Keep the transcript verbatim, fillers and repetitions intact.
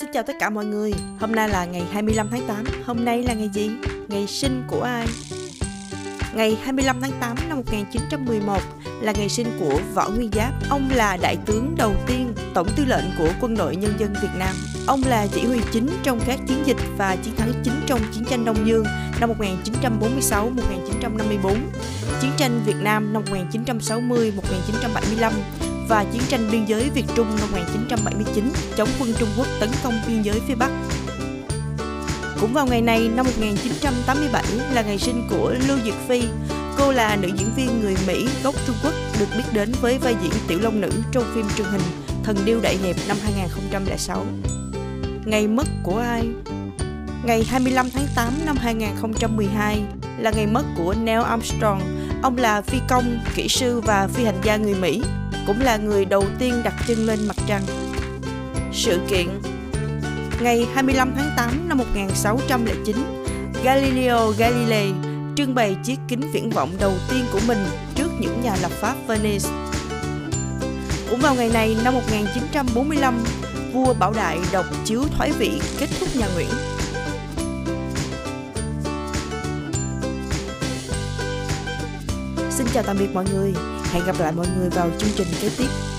Xin chào tất cả mọi người. Hôm nay là ngày hai mươi lăm tháng tám. Hôm nay là ngày gì? Ngày sinh của ai? Ngày hai mươi lăm tháng tám năm một nghìn chín trăm mười một là ngày sinh của Võ Nguyên Giáp. Ông là đại tướng đầu tiên, tổng tư lệnh của Quân đội Nhân dân Việt Nam. Ông là chỉ huy chính trong các chiến dịch và chiến thắng chính trong chiến tranh Đông Dương năm một nghìn chín trăm bốn mươi sáu đến một nghìn chín trăm năm mươi bốn, chiến tranh Việt Nam năm một nghìn chín trăm sáu mươi đến một nghìn chín trăm bảy mươi lăm và chiến tranh biên giới Việt Trung năm một nghìn chín trăm bảy mươi chín chống quân Trung Quốc tấn công biên giới phía Bắc. Cũng vào ngày này năm một nghìn chín trăm tám mươi bảy là ngày sinh của Lưu Diệt Phi. Cô là nữ diễn viên người Mỹ gốc Trung Quốc được biết đến với vai diễn Tiểu Long Nữ trong phim truyền hình Thần Điêu Đại Hiệp năm hai nghìn không trăm lẻ sáu. Ngày mất của ai? Ngày hai mươi lăm tháng tám năm hai nghìn không trăm mười hai là ngày mất của Neil Armstrong. Ông là phi công, kỹ sư và phi hành gia người Mỹ, cũng là người đầu tiên đặt chân lên mặt trăng. Sự kiện. Ngày hai mươi lăm tháng tám năm một nghìn sáu trăm lẻ chín, Galileo Galilei trưng bày chiếc kính viễn vọng đầu tiên của mình trước những nhà lập pháp Venice. Cũng vào ngày này năm một nghìn chín trăm bốn mươi lăm, vua Bảo Đại đọc chiếu thoái vị kết thúc nhà Nguyễn. Xin chào tạm biệt mọi người, hẹn gặp lại mọi người vào chương trình kế tiếp.